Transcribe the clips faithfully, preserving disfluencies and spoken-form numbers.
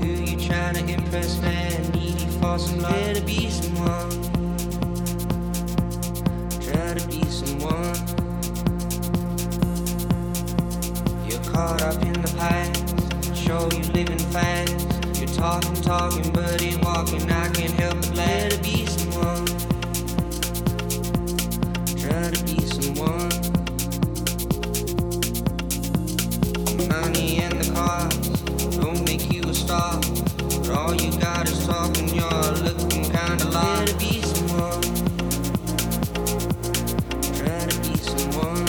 Who you tryna impress, man, needy for some love. Here to be someone. talking, but he walking. I can't help but let it be someone. Try to be someone. Money and the cars don't make you a star, but all you got is talk and you're looking kinda lost. Try to be someone. Try to be someone.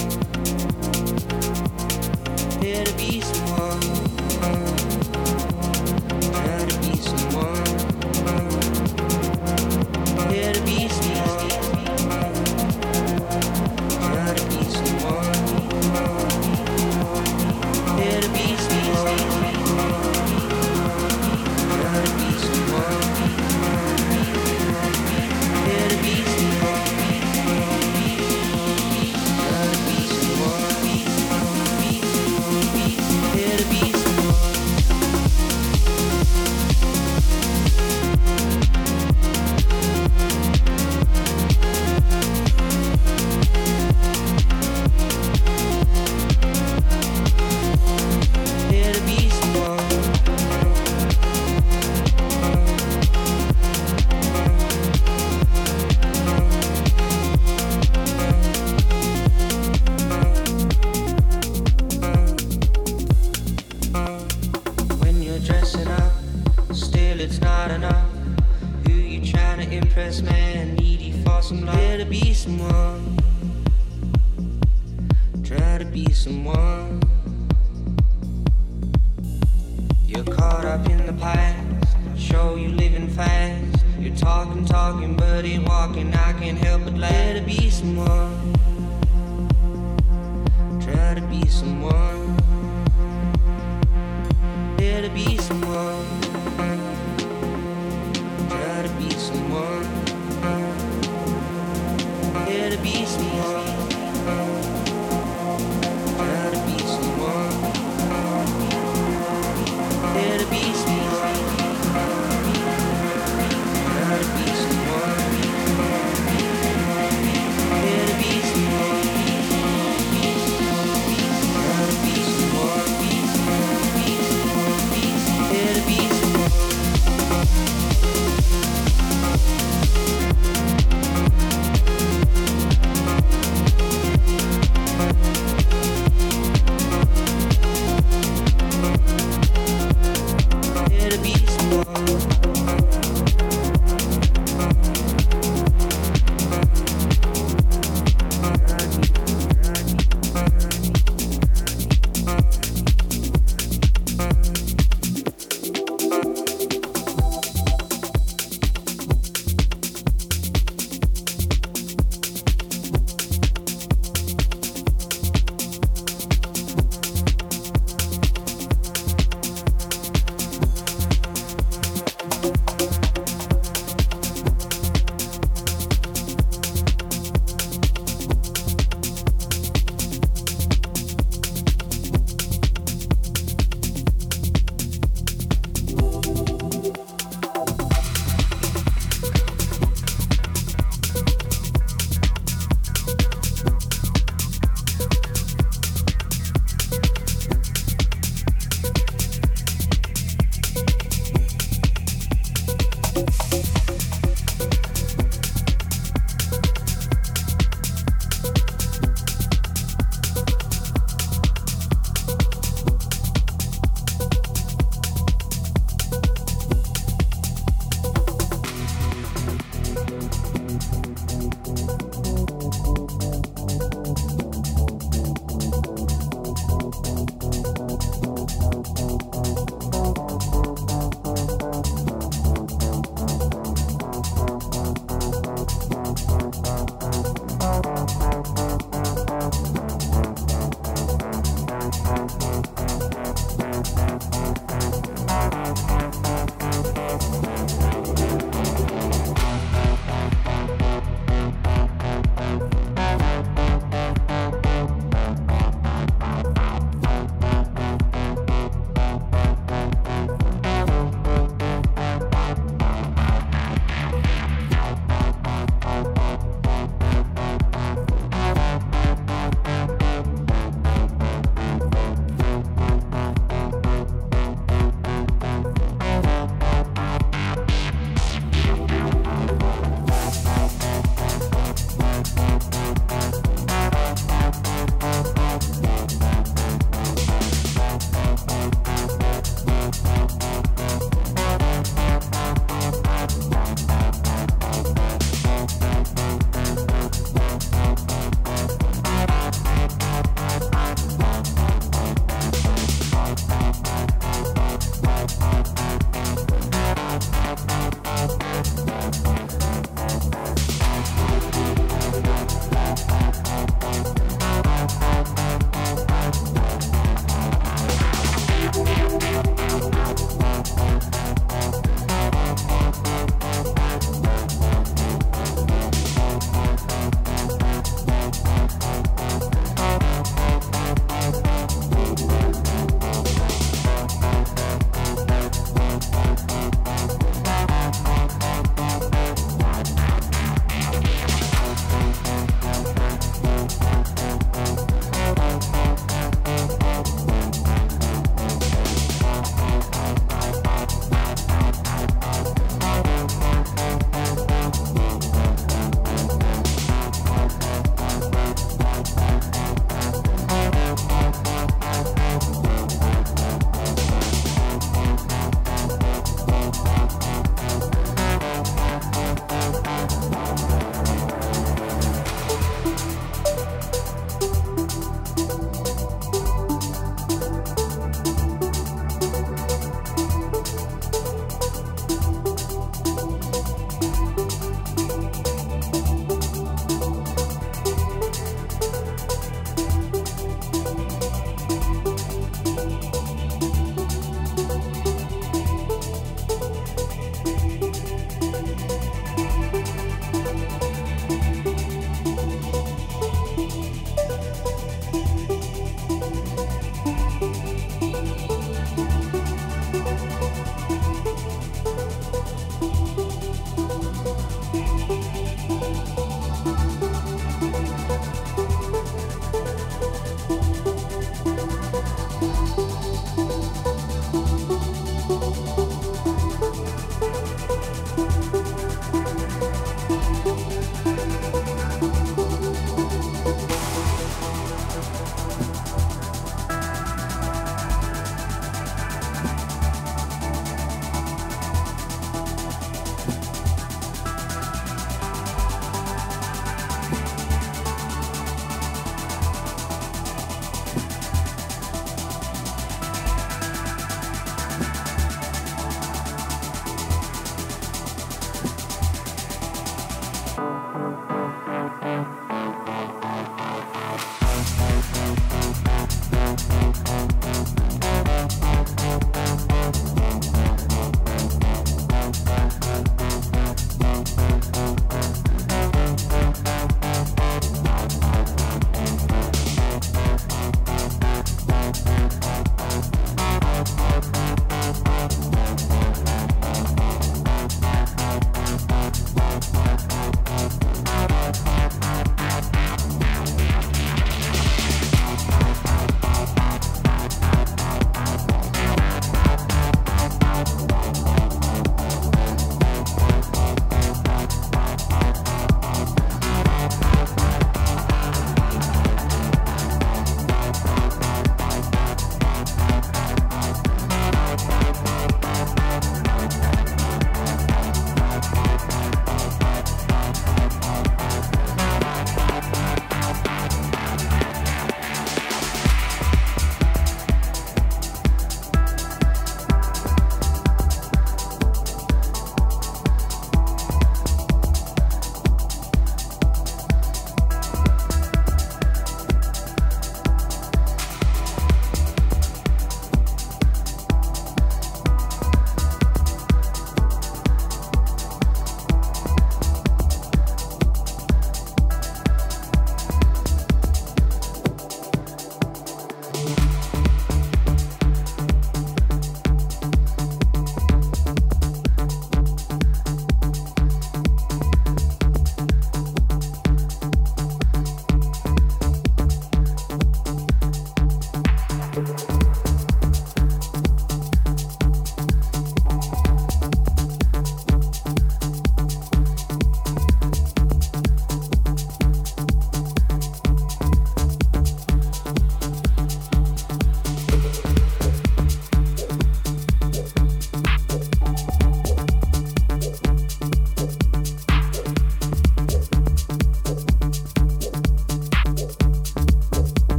Try to be someone.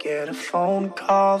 Get a phone call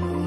who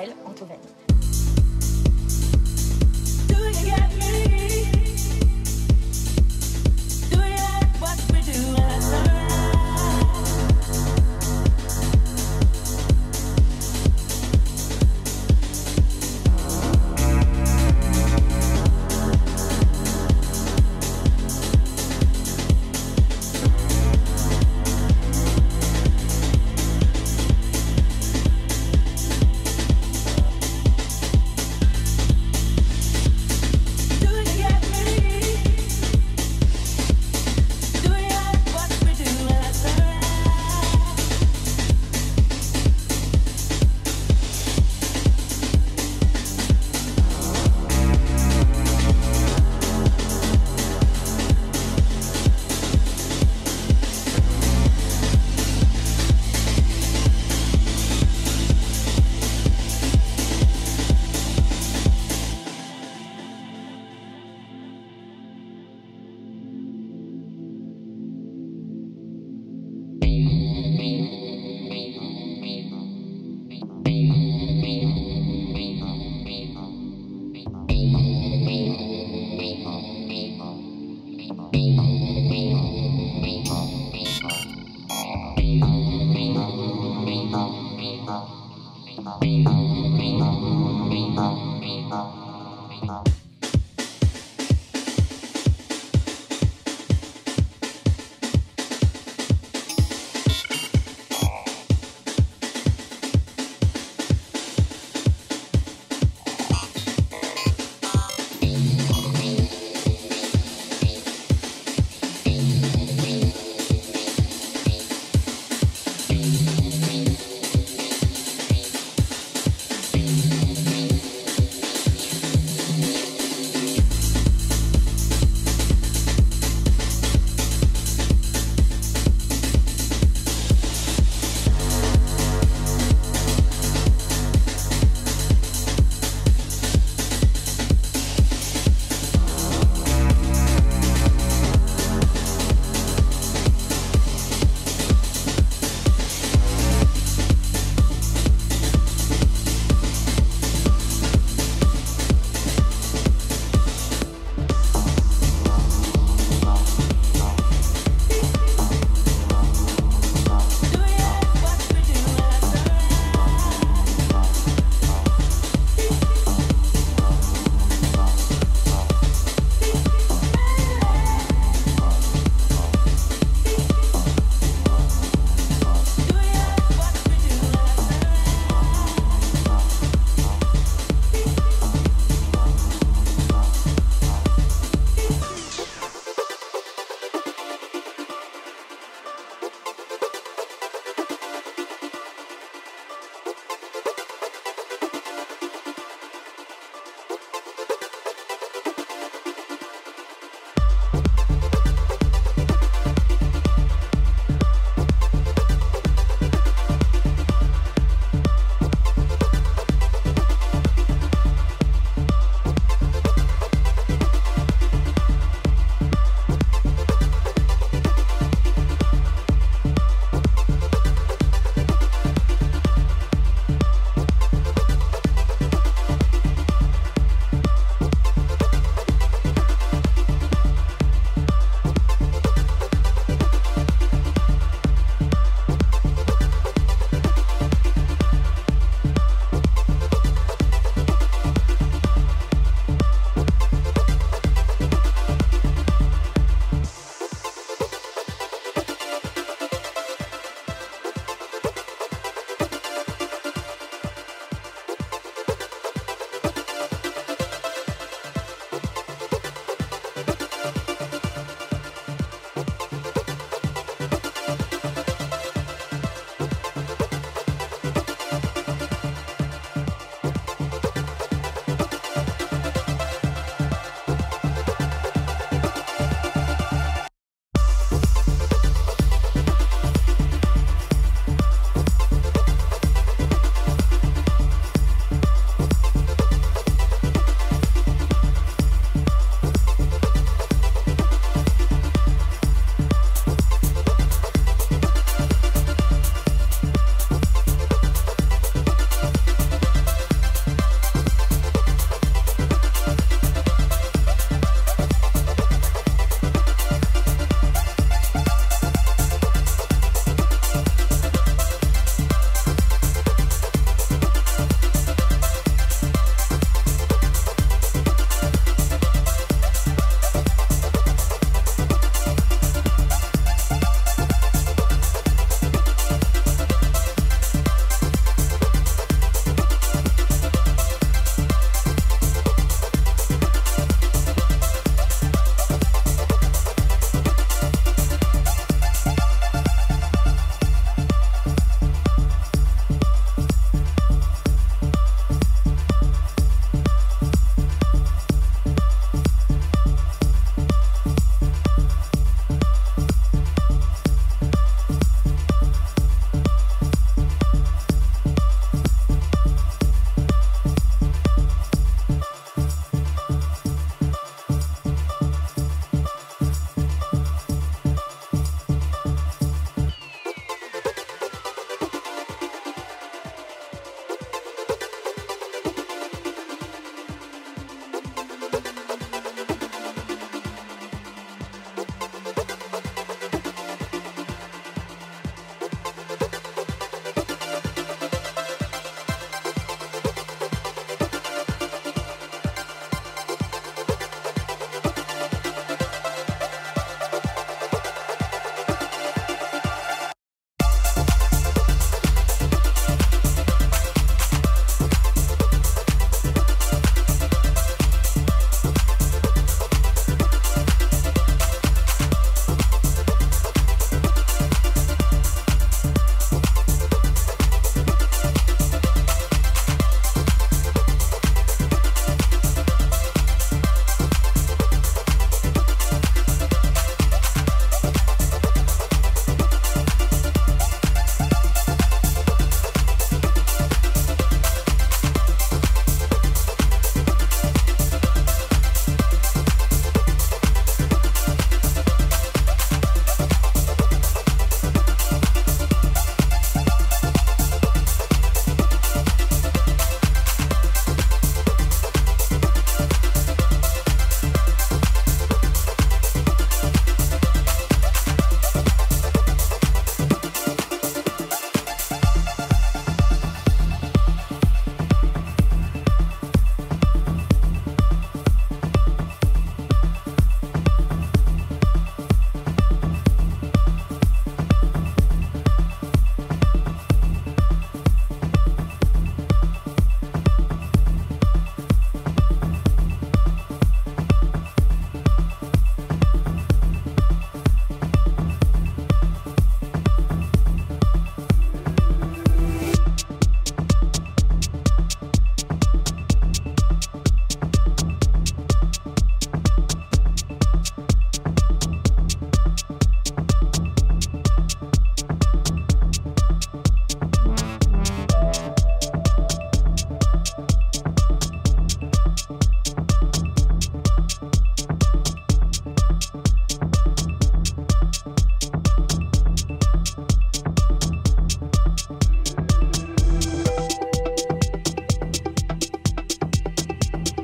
Raphaël Antoven. Yeah.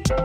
Oh,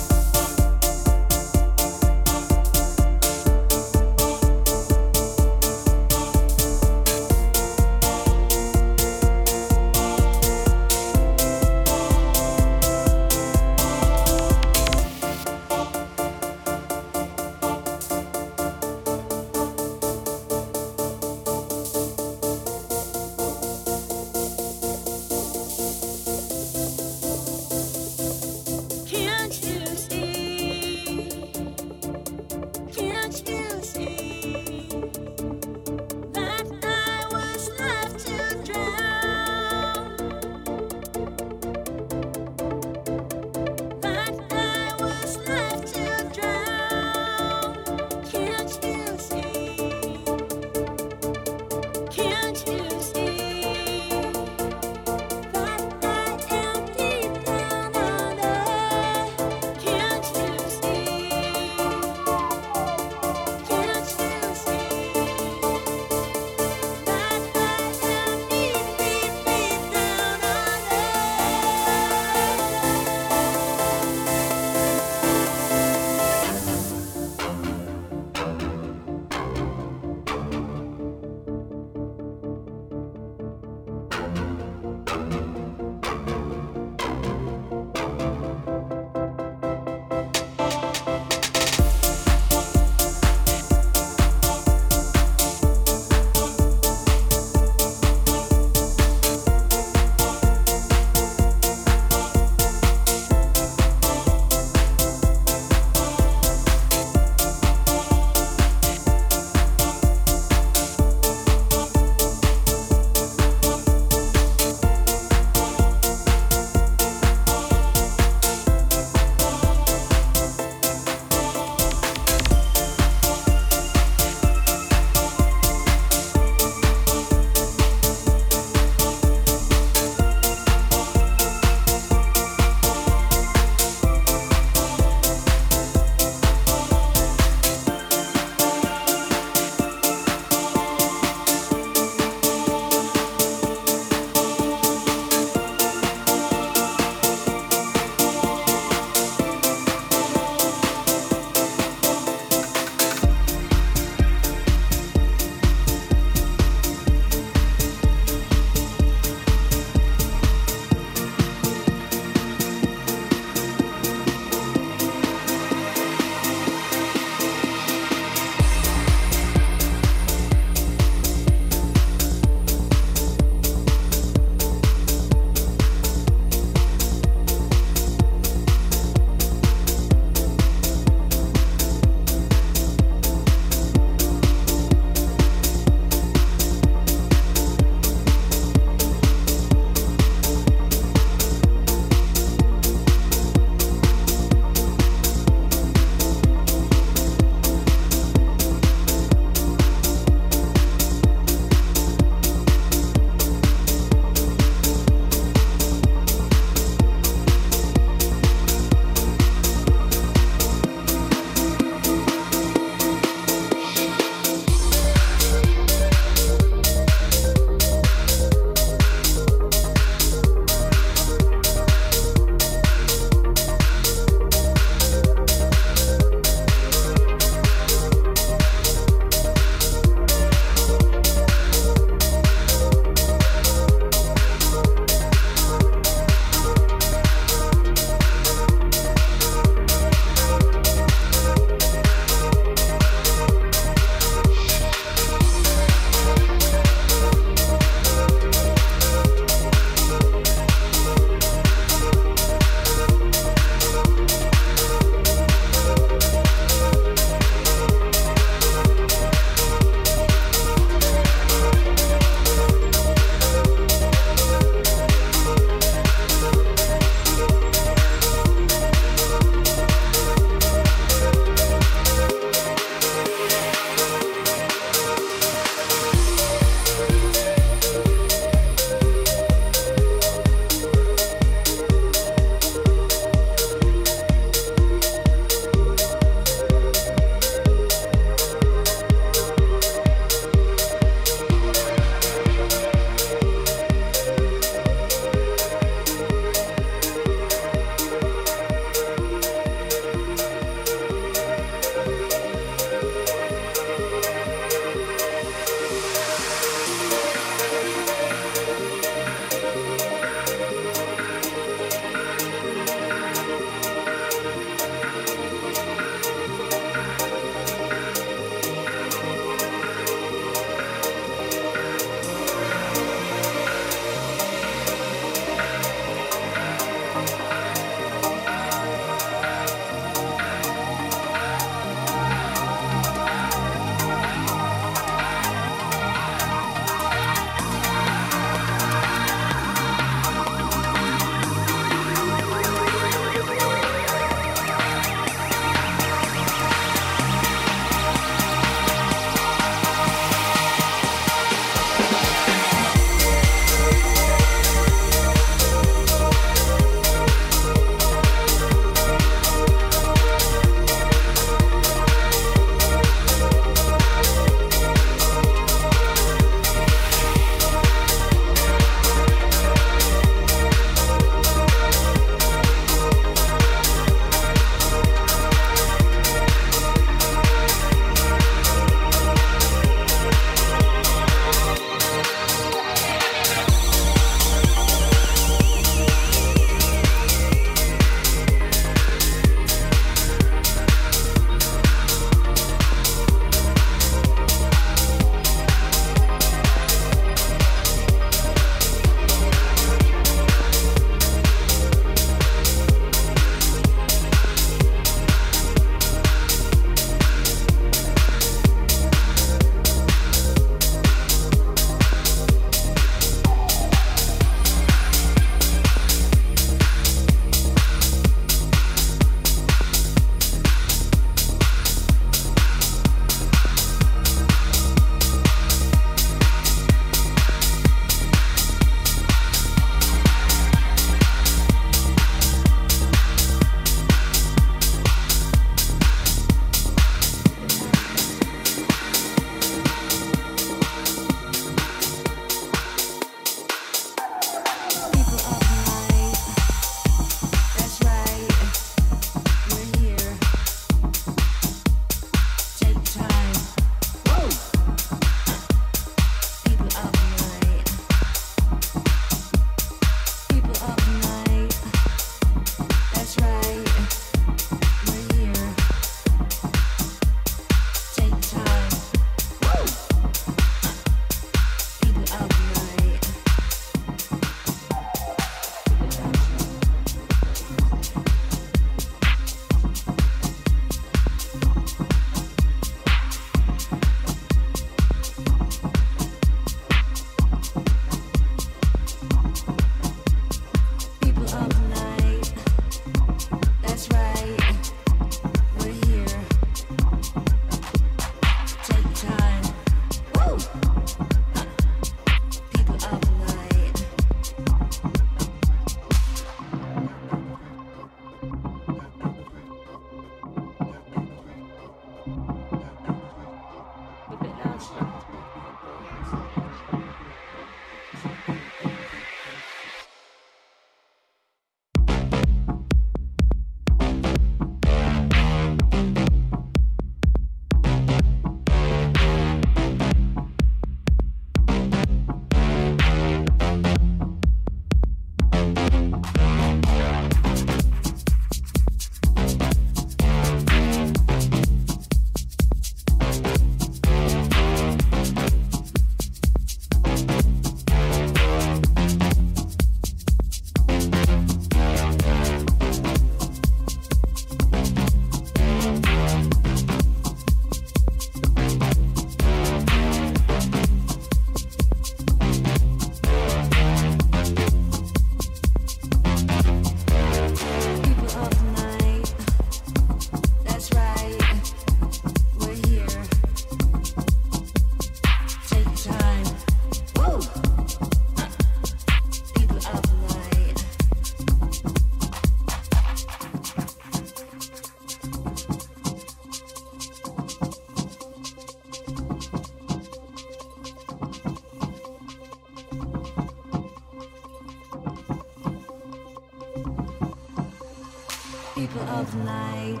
People of night,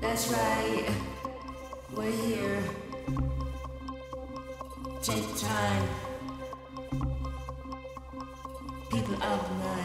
that's right, we're here, take time. People of night,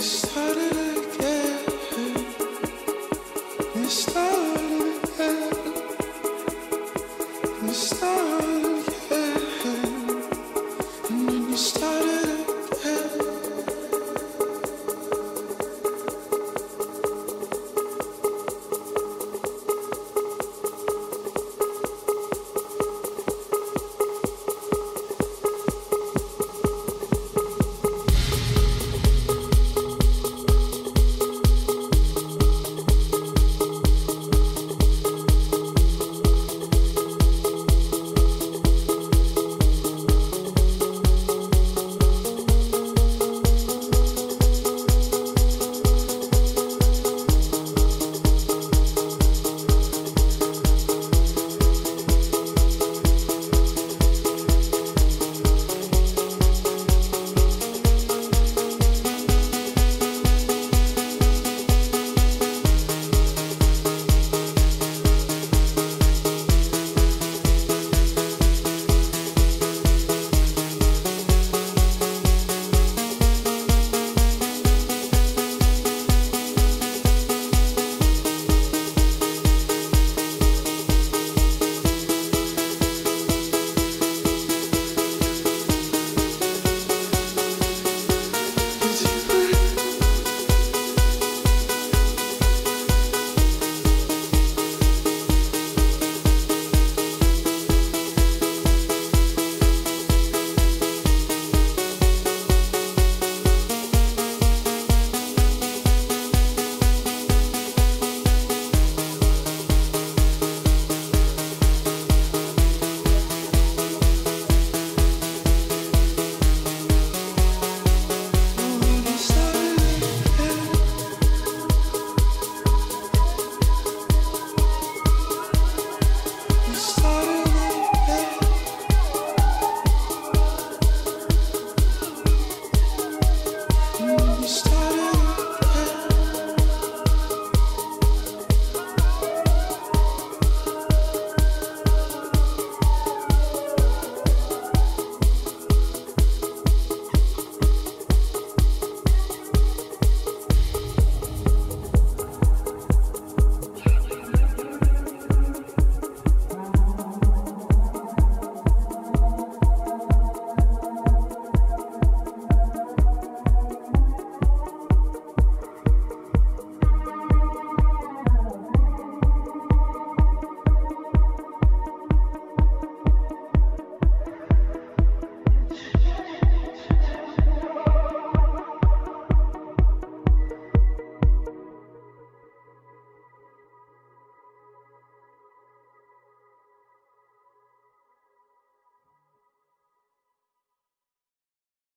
started.